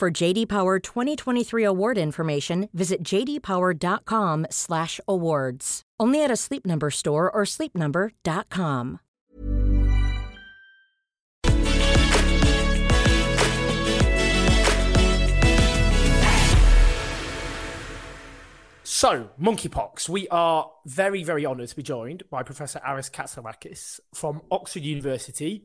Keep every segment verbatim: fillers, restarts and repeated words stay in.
For J D Power twenty twenty-three award information, visit j d power dot com slash awards. Only at a Sleep Number store or sleep number dot com. So, monkeypox. We are very, very honoured to be joined by Professor Aris Katzourakis from Oxford University.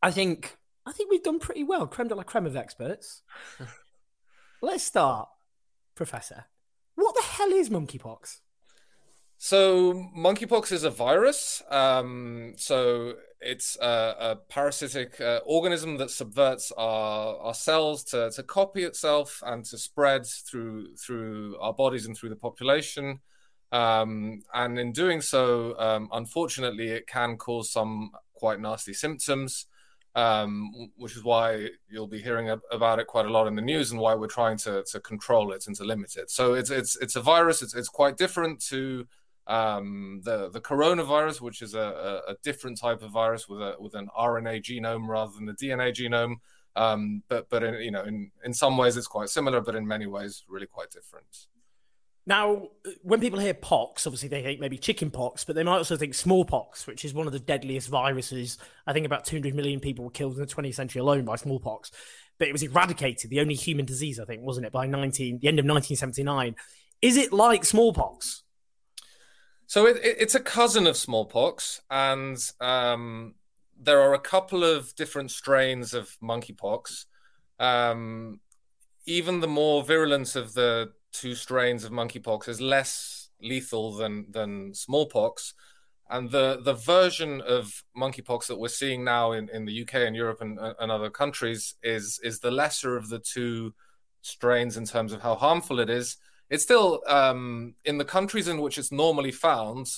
I think... I think we've done pretty well, creme de la creme of experts. Let's start, Professor. What the hell is monkeypox? So monkeypox is a virus. Um, so it's a, a parasitic uh, organism that subverts our, our cells to, to copy itself and to spread through through our bodies and through the population. Um, and in doing so, um, unfortunately, it can cause some quite nasty symptoms. Um, which is why you'll be hearing about it quite a lot in the news, and why we're trying to to control it and to limit it. So it's it's it's a virus. It's it's quite different to um, the the coronavirus, which is a, a different type of virus with a with an R N A genome rather than a D N A genome. Um, but but in, you know in, in some ways it's quite similar, but in many ways really quite different. Now, when people hear pox, obviously they think maybe chicken pox, but they might also think smallpox, which is one of the deadliest viruses. I think about two hundred million people were killed in the twentieth century alone by smallpox, but it was eradicated, the only human disease, I think, wasn't it, by nineteen the end of nineteen seventy-nine. Is it like smallpox? So it, it, it's a cousin of smallpox, and um, there are a couple of different strains of monkeypox. Um, even the more virulent of the two strains of monkeypox is less lethal than than smallpox, and the the version of monkeypox that we're seeing now in, in the U K and Europe and, and other countries is is the lesser of the two strains in terms of how harmful it is. It's still um, in the countries in which it's normally found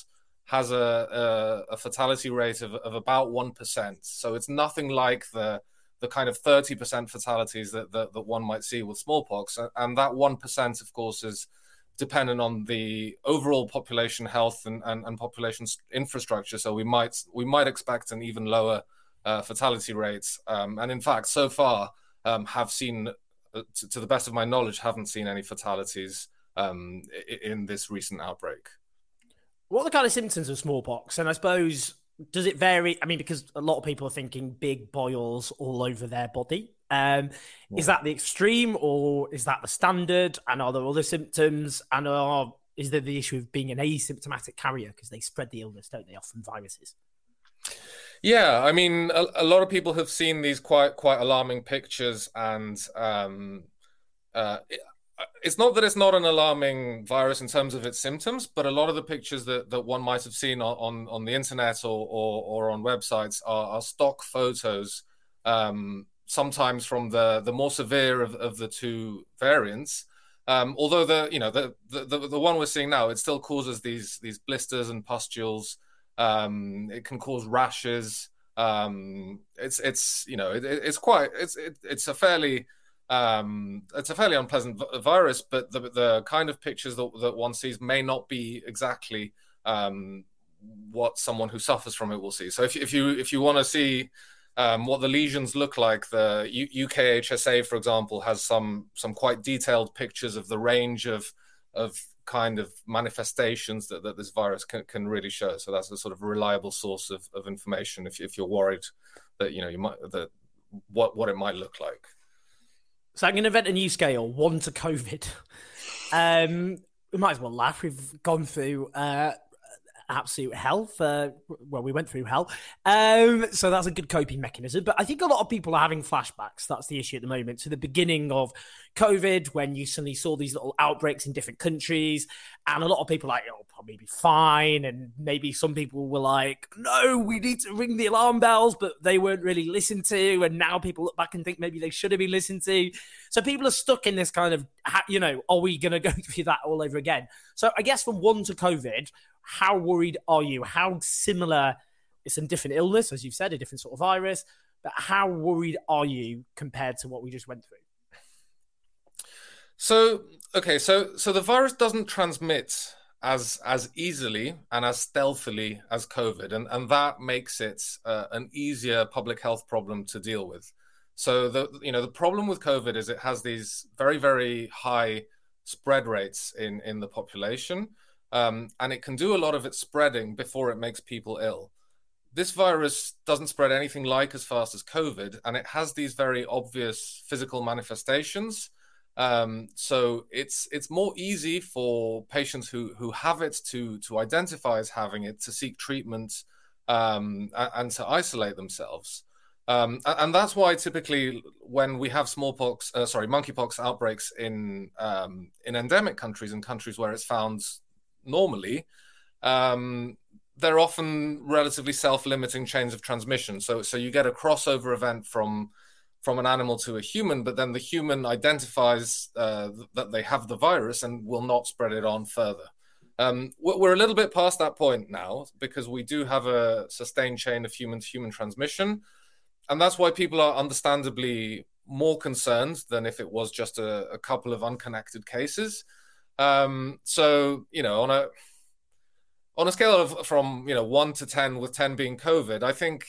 has a a, a fatality rate of, of about one percent. So it's nothing like the the kind of thirty percent fatalities that, that that one might see with smallpox. And that one percent, of course, is dependent on the overall population health and, and, and population infrastructure. So we might we might expect an even lower uh, fatality rate. Um, and in fact, so far, um, have seen, uh, to, to the best of my knowledge, haven't seen any fatalities um, in, in this recent outbreak. What are the kind of symptoms of smallpox? And I suppose... does it vary? I mean, because a lot of people are thinking big boils all over their body. Um, yeah. Is that the extreme, or is that the standard? And are there other symptoms? And are is there the issue of being an asymptomatic carrier, because they spread the illness, don't they? Often viruses. Yeah, I mean, a, a lot of people have seen these quite quite alarming pictures, and um, uh, it, it's not that it's not an alarming virus in terms of its symptoms, but a lot of the pictures that, that one might have seen on, on the internet or, or, or on websites are, are stock photos, um, sometimes from the, the more severe of, of the two variants. Um, although the you know the, the, the, the one we're seeing now, it still causes these these blisters and pustules. Um, it can cause rashes. Um, it's it's you know it, it's quite it's it, it's a fairly Um, it's a fairly unpleasant v- virus, but the the kind of pictures that, that one sees may not be exactly um, what someone who suffers from it will see. So if, if you if you want to see um, what the lesions look like, the U- UKHSA, for example, has some some quite detailed pictures of the range of of kind of manifestations that, that this virus can, can really show. So that's a sort of reliable source of, of information if if you're worried that you know you might that what what it might look like. So I'm going to invent a new scale, one to COVID. Um, we might as well laugh. We've gone through uh, absolute hell. For, well, we went through hell. Um, so that's a good coping mechanism. But I think a lot of people are having flashbacks. That's the issue at the moment. So the beginning of COVID, when you suddenly saw these little outbreaks in different countries, and a lot of people are like, it'll probably be fine. And maybe some people were like, no, we need to ring the alarm bells, but they weren't really listened to. And now people look back and think maybe they should have been listened to. So people are stuck in this kind of, you know, are we going to go through that all over again? So I guess from one to COVID, how worried are you? How similar, it's a different illness, as you've said, a different sort of virus, but how worried are you compared to what we just went through? So, okay, so so the virus doesn't transmit as as easily and as stealthily as COVID, and, and that makes it uh, an easier public health problem to deal with. So, the you know, the problem with COVID is it has these very, very high spread rates in, in the population, um, and it can do a lot of its spreading before it makes people ill. This virus doesn't spread anything like as fast as COVID, and it has these very obvious physical manifestations. Um, so it's it's more easy for patients who, who have it to, to identify as having it, to seek treatment um, and, and to isolate themselves. Um, and that's why typically when we have smallpox, uh, sorry, monkeypox outbreaks in um, in endemic countries and countries where it's found normally, um, they're often relatively self-limiting chains of transmission. So, so you get a crossover event from from an animal to a human, but then the human identifies uh, that they have the virus and will not spread it on further. Um, we're a little bit past that point now because we do have a sustained chain of human-to-human transmission. And that's why people are understandably more concerned than if it was just a, a couple of unconnected cases. Um, so, you know, on a on a scale of from, you know, one to ten, with ten being COVID, I think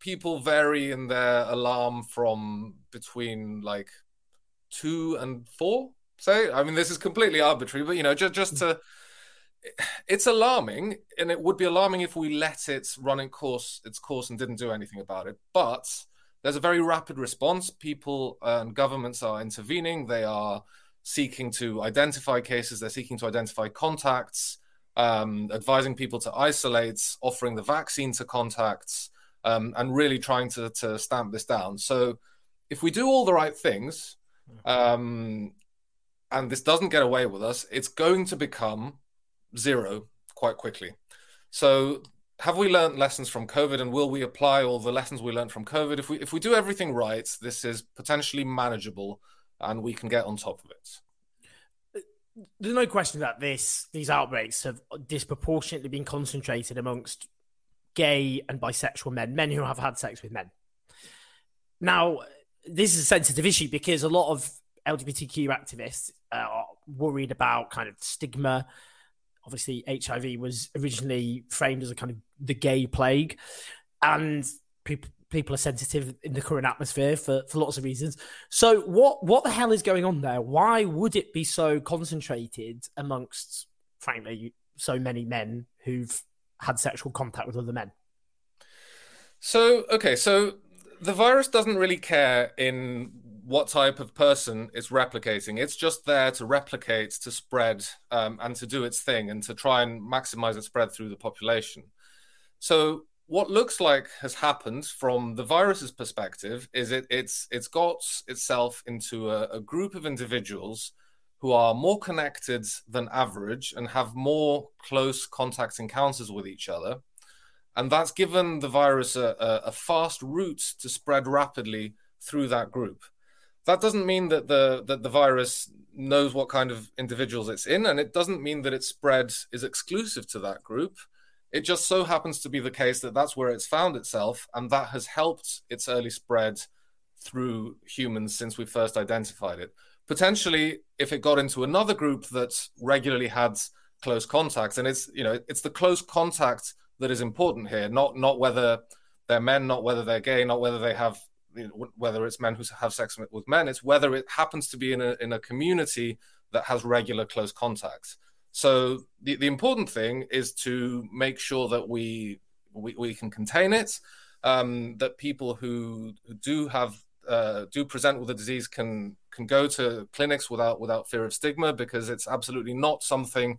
people vary in their alarm from between like two and four, say. I mean, this is completely arbitrary, but, you know, just, just to... It's alarming, and it would be alarming if we let it run its course, its course and didn't do anything about it. But there's a very rapid response. People and governments are intervening. They are seeking to identify cases. They're seeking to identify contacts, um, advising people to isolate, offering the vaccine to contacts, um, and really trying to, to stamp this down. So if we do all the right things, um, and this doesn't get away with us, it's going to become zero quite quickly. So have we learned lessons from COVID, and will we apply all the lessons we learned from COVID? If we if we do everything right, this is potentially manageable and we can get on top of it. There's no question that this these outbreaks have disproportionately been concentrated amongst gay and bisexual men, men who have had sex with men. Now, this is a sensitive issue because a lot of L G B T Q activists are worried about kind of stigma. Obviously, H I V was originally framed as a kind of the gay plague, and pe- people are sensitive in the current atmosphere for, for lots of reasons. So what, what the hell is going on there? Why would it be so concentrated amongst, frankly, so many men who've had sexual contact with other men? So, okay, so the virus doesn't really care in what type of person it's replicating. It's just there to replicate, to spread, um, and to do its thing and to try and maximize its spread through the population. So what looks like has happened from the virus's perspective is it, it's it's got itself into a, a group of individuals who are more connected than average and have more close contact encounters with each other. And that's given the virus a, a, a fast route to spread rapidly through that group. That doesn't mean that the that the virus knows what kind of individuals it's in, and it doesn't mean that its spread is exclusive to that group. It just so happens to be the case that that's where it's found itself, and that has helped its early spread through humans since we first identified it. Potentially, if it got into another group that regularly had close contact, and it's you know it's the close contact that is important here, not not whether they're men, not whether they're gay, not whether they have. Whether it's men who have sex with men, it's whether it happens to be in a in a community that has regular close contacts. So the, the important thing is to make sure that we we, we can contain it, um, that people who do have uh, do present with the disease can can go to clinics without without fear of stigma, because it's absolutely not something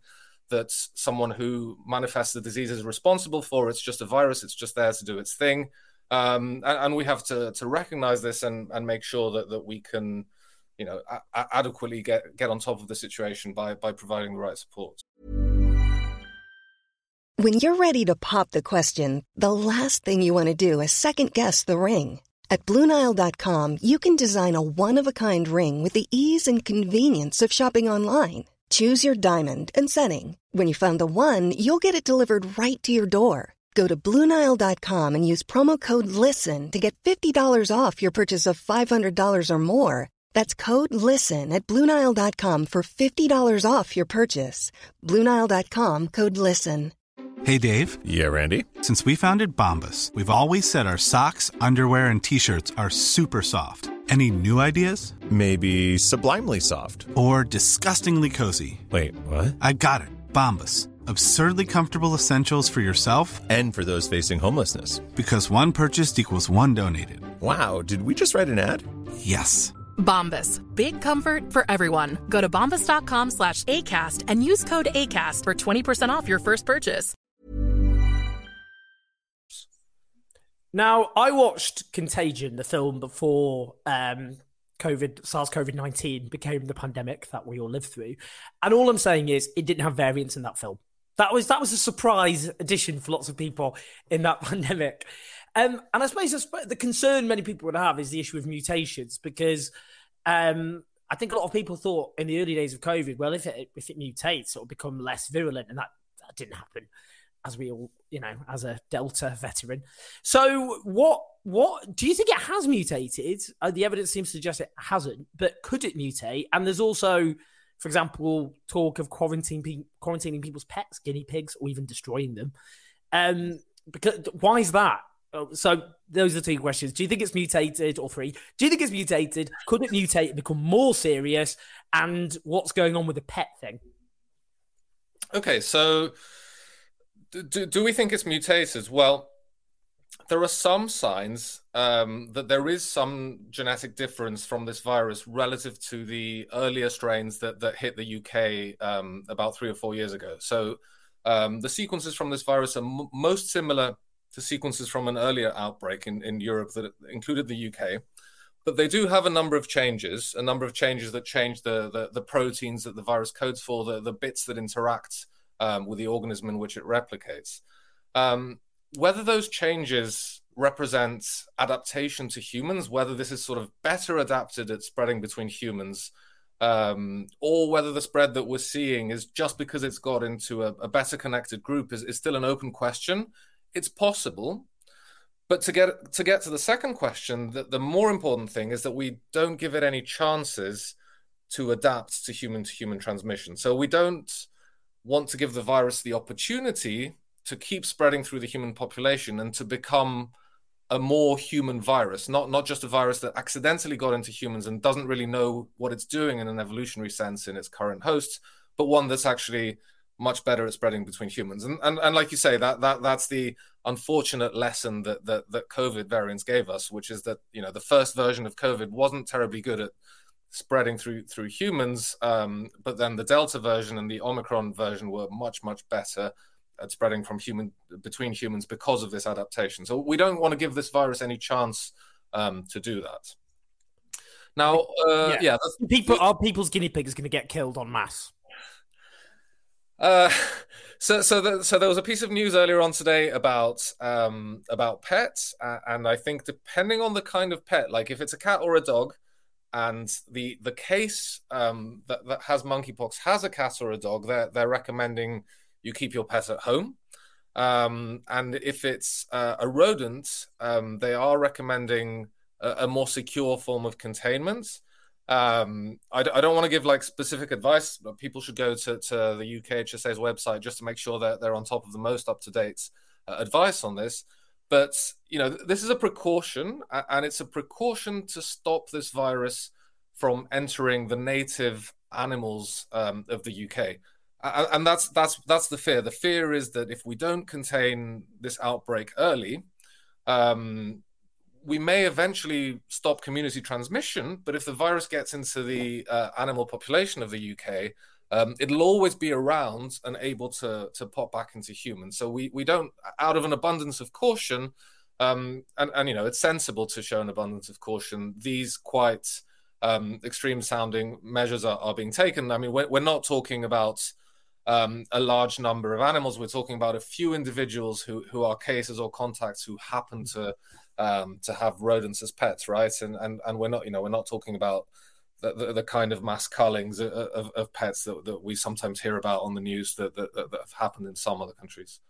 that someone who manifests the disease is responsible for. It's just a virus. It's just there to do its thing. Um, and, and we have to to recognize this and, and make sure that, that we can, you know, a- adequately get, get on top of the situation by by providing the right support. When you're ready to pop the question, the last thing you want to do is second guess the ring. At Blue Nile dot com, you can design a one-of-a-kind ring with the ease and convenience of shopping online. Choose your diamond and setting. When you find the one, you'll get it delivered right to your door. Go to Blue Nile dot com and use promo code LISTEN to get fifty dollars off your purchase of five hundred dollars or more. That's code LISTEN at Blue Nile dot com for fifty dollars off your purchase. Blue Nile dot com, code LISTEN. Hey, Dave. Yeah, Randy. Since we founded Bombas, we've always said our socks, underwear, and T-shirts are super soft. Any new ideas? Maybe sublimely soft. Or disgustingly cozy. Wait, what? I got it. Bombas. Absurdly comfortable essentials for yourself. And for those facing homelessness. Because one purchased equals one donated. Wow, did we just write an ad? Yes. Bombas. Big comfort for everyone. Go to bombas dot com slash ACAST and use code ACAST for twenty percent off your first purchase. Now, I watched Contagion, the film, before um, COVID, SARS-C o V nineteen became the pandemic that we all lived through. And all I'm saying is it didn't have variants in that film. That was that was a surprise addition for lots of people in that pandemic. Um, and I suppose that's the concern many people would have is the issue of mutations, because um, I think a lot of people thought in the early days of COVID, well, if it, if it mutates, it'll become less virulent. And that, that didn't happen. As we all, you know, as a Delta veteran. So what, what do you think it has mutated? Uh, the evidence seems to suggest it hasn't, but could it mutate? And there's also, for example, talk of quarantine pe- quarantining people's pets, guinea pigs, or even destroying them. Um, because why is that? So those are the two questions. Do you think it's mutated? Or three, do you think it's mutated? Could it mutate and become more serious? And what's going on with the pet thing? Okay, so... Do, do we think it's mutated? Well, there are some signs um, that there is some genetic difference from this virus relative to the earlier strains that, that hit the U K um, about three or four years ago. So um, the sequences from this virus are m- most similar to sequences from an earlier outbreak in, in Europe that included the U K. But they do have a number of changes, a number of changes that change the, the, the proteins that the virus codes for, the, the bits that interact Um, with the organism in which it replicates. Um, whether those changes represent adaptation to humans, whether this is sort of better adapted at spreading between humans, um, or whether the spread that we're seeing is just because it's got into a, a better connected group is, is still an open question. It's possible. But to get to get to the second question, the, the more important thing is that we don't give it any chances to adapt to human-to-human transmission. So we don't... want to give the virus the opportunity to keep spreading through the human population and to become a more human virus, not, not just a virus that accidentally got into humans and doesn't really know what it's doing in an evolutionary sense in its current hosts, but one that's actually much better at spreading between humans. And and, and like you say, that that that's the unfortunate lesson that, that that COVID variants gave us, which is that, you know, the first version of COVID wasn't terribly good at spreading through through humans, um, but then the Delta version and the Omicron version were much, much better at spreading from human between humans because of this adaptation. So we don't want to give this virus any chance um, to do that. Now, uh, yeah, yeah that's... people are people's guinea pigs going to get killed en masse. Uh, so, so, the, so there was a piece of news earlier on today about um, about pets, uh, and I think depending on the kind of pet, like if it's a cat or a dog. And the the case um, that, that has monkeypox has a cat or a dog, they're, they're recommending you keep your pet at home. Um, and if it's uh, a rodent, um, they are recommending a, a more secure form of containment. Um, I, I don't want to give like specific advice, but people should go to, to the U K H S A's website just to make sure that they're on top of the most up-to-date uh, advice on this. But, you know, this is a precaution, and it's a precaution to stop this virus from entering the native animals um, of the U K. And that's that's that's the fear. The fear is that if we don't contain this outbreak early, um, we may eventually stop community transmission. But if the virus gets into the uh, animal population of the U K, Um, it'll always be around and able to to pop back into humans. So we we don't, out of an abundance of caution, um, and, and you know, it's sensible to show an abundance of caution, these quite um, extreme sounding measures are, are being taken. I mean, we're, we're not talking about um, a large number of animals. We're talking about a few individuals who, who are cases or contacts who happen to um, to have rodents as pets, right? And and and we're not, you know, we're not talking about The, the, the kind of mass cullings of, of, of pets that, that we sometimes hear about on the news that, that, that have happened in some other countries.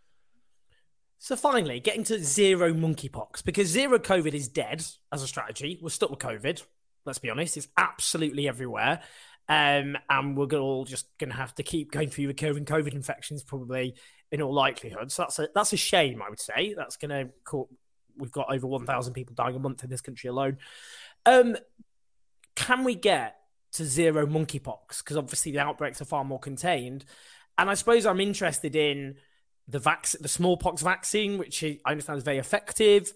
So finally, getting to zero monkeypox, because zero COVID is dead as a strategy. We're stuck with COVID, let's be honest. It's absolutely everywhere. Um, and we're all just going to have to keep going through recurring COVID infections probably in all likelihood. So that's a, that's a shame, I would say. That's going to cause... We've got over one thousand people dying a month in this country alone. Um... Can we get to zero monkeypox? Because obviously the outbreaks are far more contained. And I suppose I'm interested in the vac- the smallpox vaccine, which I understand is very effective.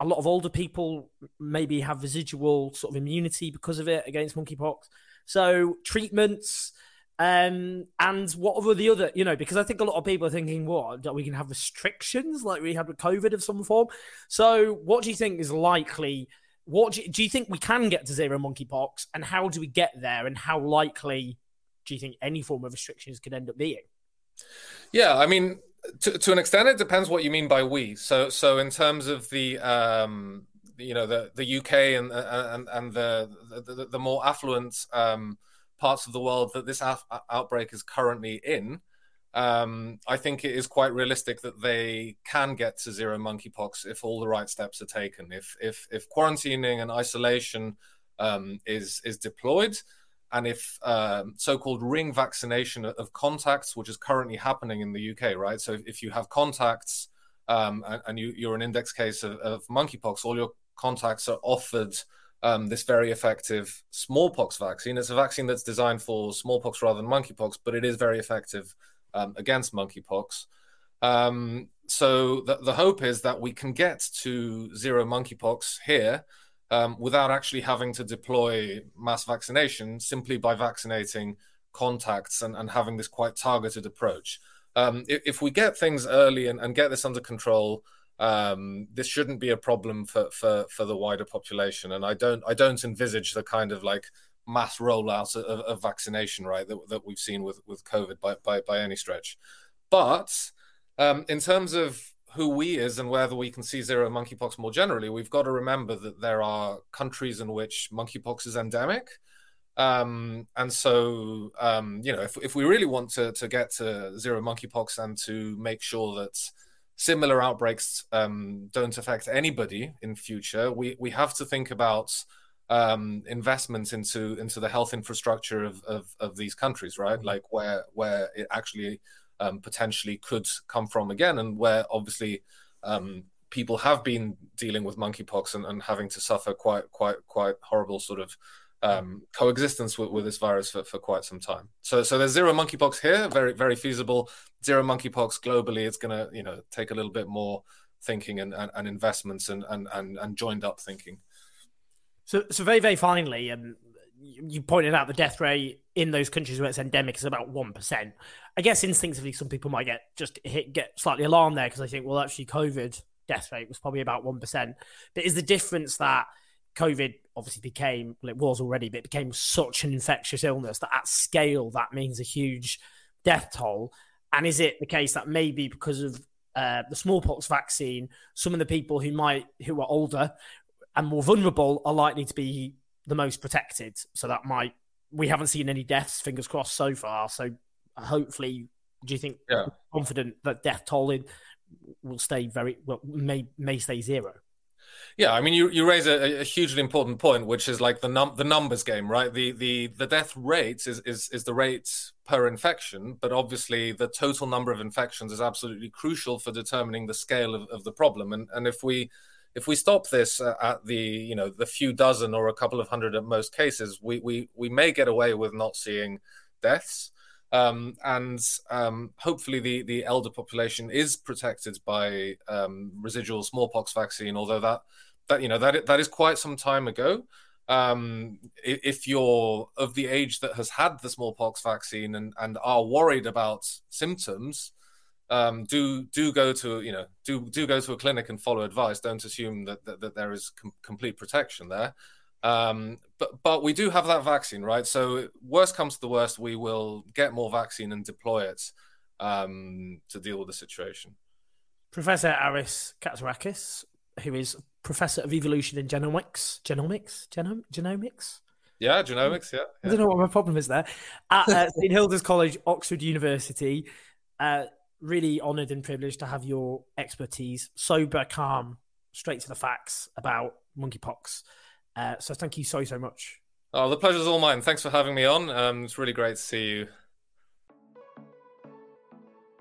A lot of older people maybe have residual sort of immunity because of it against monkeypox. So treatments um, and what are the other, you know, because I think a lot of people are thinking, what, that we can have restrictions like we had with COVID of some form. So what do you think is likely? What do you, do you think we can get to zero monkeypox, and how do we get there, and how likely do you think any form of restrictions could end up being? Yeah, I mean, to, to an extent, it depends what you mean by we. So, so in terms of the, um, you know, the, the U K and and and the the, the more affluent um, parts of the world that this af- outbreak is currently in, um, I think it is quite realistic that they can get to zero monkeypox if all the right steps are taken. If if if quarantining and isolation um, is is deployed, and if uh, so-called ring vaccination of contacts, which is currently happening in the U K, right? So if, if you have contacts um, and, and you, you're an index case of, of monkeypox, all your contacts are offered um, this very effective smallpox vaccine. It's a vaccine that's designed for smallpox rather than monkeypox, but it is very effective Um, against monkeypox. Um, so the, the hope is that we can get to zero monkeypox here um, without actually having to deploy mass vaccination, simply by vaccinating contacts and, and having this quite targeted approach. Um, if, if we get things early and, and get this under control, um, this shouldn't be a problem for, for, for the wider population. And I don't I don't envisage the kind of like mass rollout of, of vaccination, right, that, that we've seen with, with COVID by, by, by any stretch. But um, in terms of who we is and whether we can see zero monkeypox more generally, we've got to remember that there are countries in which monkeypox is endemic. Um, and so, um, you know, if, if we really want to, to get to zero monkeypox and to make sure that similar outbreaks um, don't affect anybody in future, we, we have to think about um investments into into the health infrastructure of, of of these countries, right? Like where where it actually um potentially could come from again, and where obviously um people have been dealing with monkeypox and, and having to suffer quite quite quite horrible sort of um coexistence with, with this virus for, for quite some time. So so there's zero monkeypox here, very very feasible. Zero monkeypox globally, it's gonna, you know, take a little bit more thinking and and, and investments and, and and and joined up thinking. So, so very, very finally, um, you pointed out the death rate in those countries where it's endemic is about one percent. I guess instinctively, some people might get just hit, get slightly alarmed there because I think, well, actually, COVID death rate was probably about one percent. But is the difference that COVID obviously became, well, it was already, but it became such an infectious illness that at scale, that means a huge death toll? And is it the case that maybe because of uh, the smallpox vaccine, some of the people who might, who are older and more vulnerable are likely to be the most protected? So that might, we haven't seen any deaths, fingers crossed, so far. So hopefully, do you think, yeah, we're confident that death toll in will stay very, well, may may stay zero? Yeah, I mean, you, you raise a, a hugely important point, which is like the num- the numbers game, right? The the the death rate is, is is the rate per infection, but obviously the total number of infections is absolutely crucial for determining the scale of, of the problem. And and if we If we stop this at the, you know, the few dozen or a couple of hundred at most cases, we we, we may get away with not seeing deaths. Um, and um, hopefully the, the elder population is protected by um, residual smallpox vaccine, although that, that you know, that that is quite some time ago. um, if you're of the age that has had the smallpox vaccine and, and are worried about symptoms, um, do do go to you know do do go to a clinic and follow advice. Don't assume that that, that there is com- complete protection there. Um, but but we do have that vaccine, right? So worst comes to the worst, we will get more vaccine and deploy it um, to deal with the situation. Professor Aris Katzourakis, who is Professor of Evolution and Genomics, Genomics, Genom- Genomics. Yeah, genomics. Yeah, yeah. I don't know what my problem is there. At uh, Saint Hilda's College, Oxford University. Uh, really honoured and privileged to have your expertise. Sober, calm, straight to the facts about monkeypox. Uh, so thank you so, so much. Oh, the pleasure's all mine. Thanks for having me on. Um, it's really great to see you.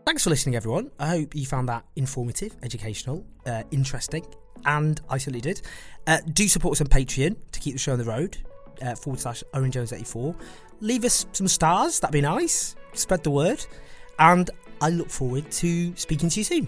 Thanks for listening, everyone. I hope you found that informative, educational, uh, interesting, and I certainly did. Uh, do support us on Patreon to keep the show on the road, uh, forward slash Owen Jones eighty-four. Leave us some stars. That'd be nice. Spread the word. And I look forward to speaking to you soon.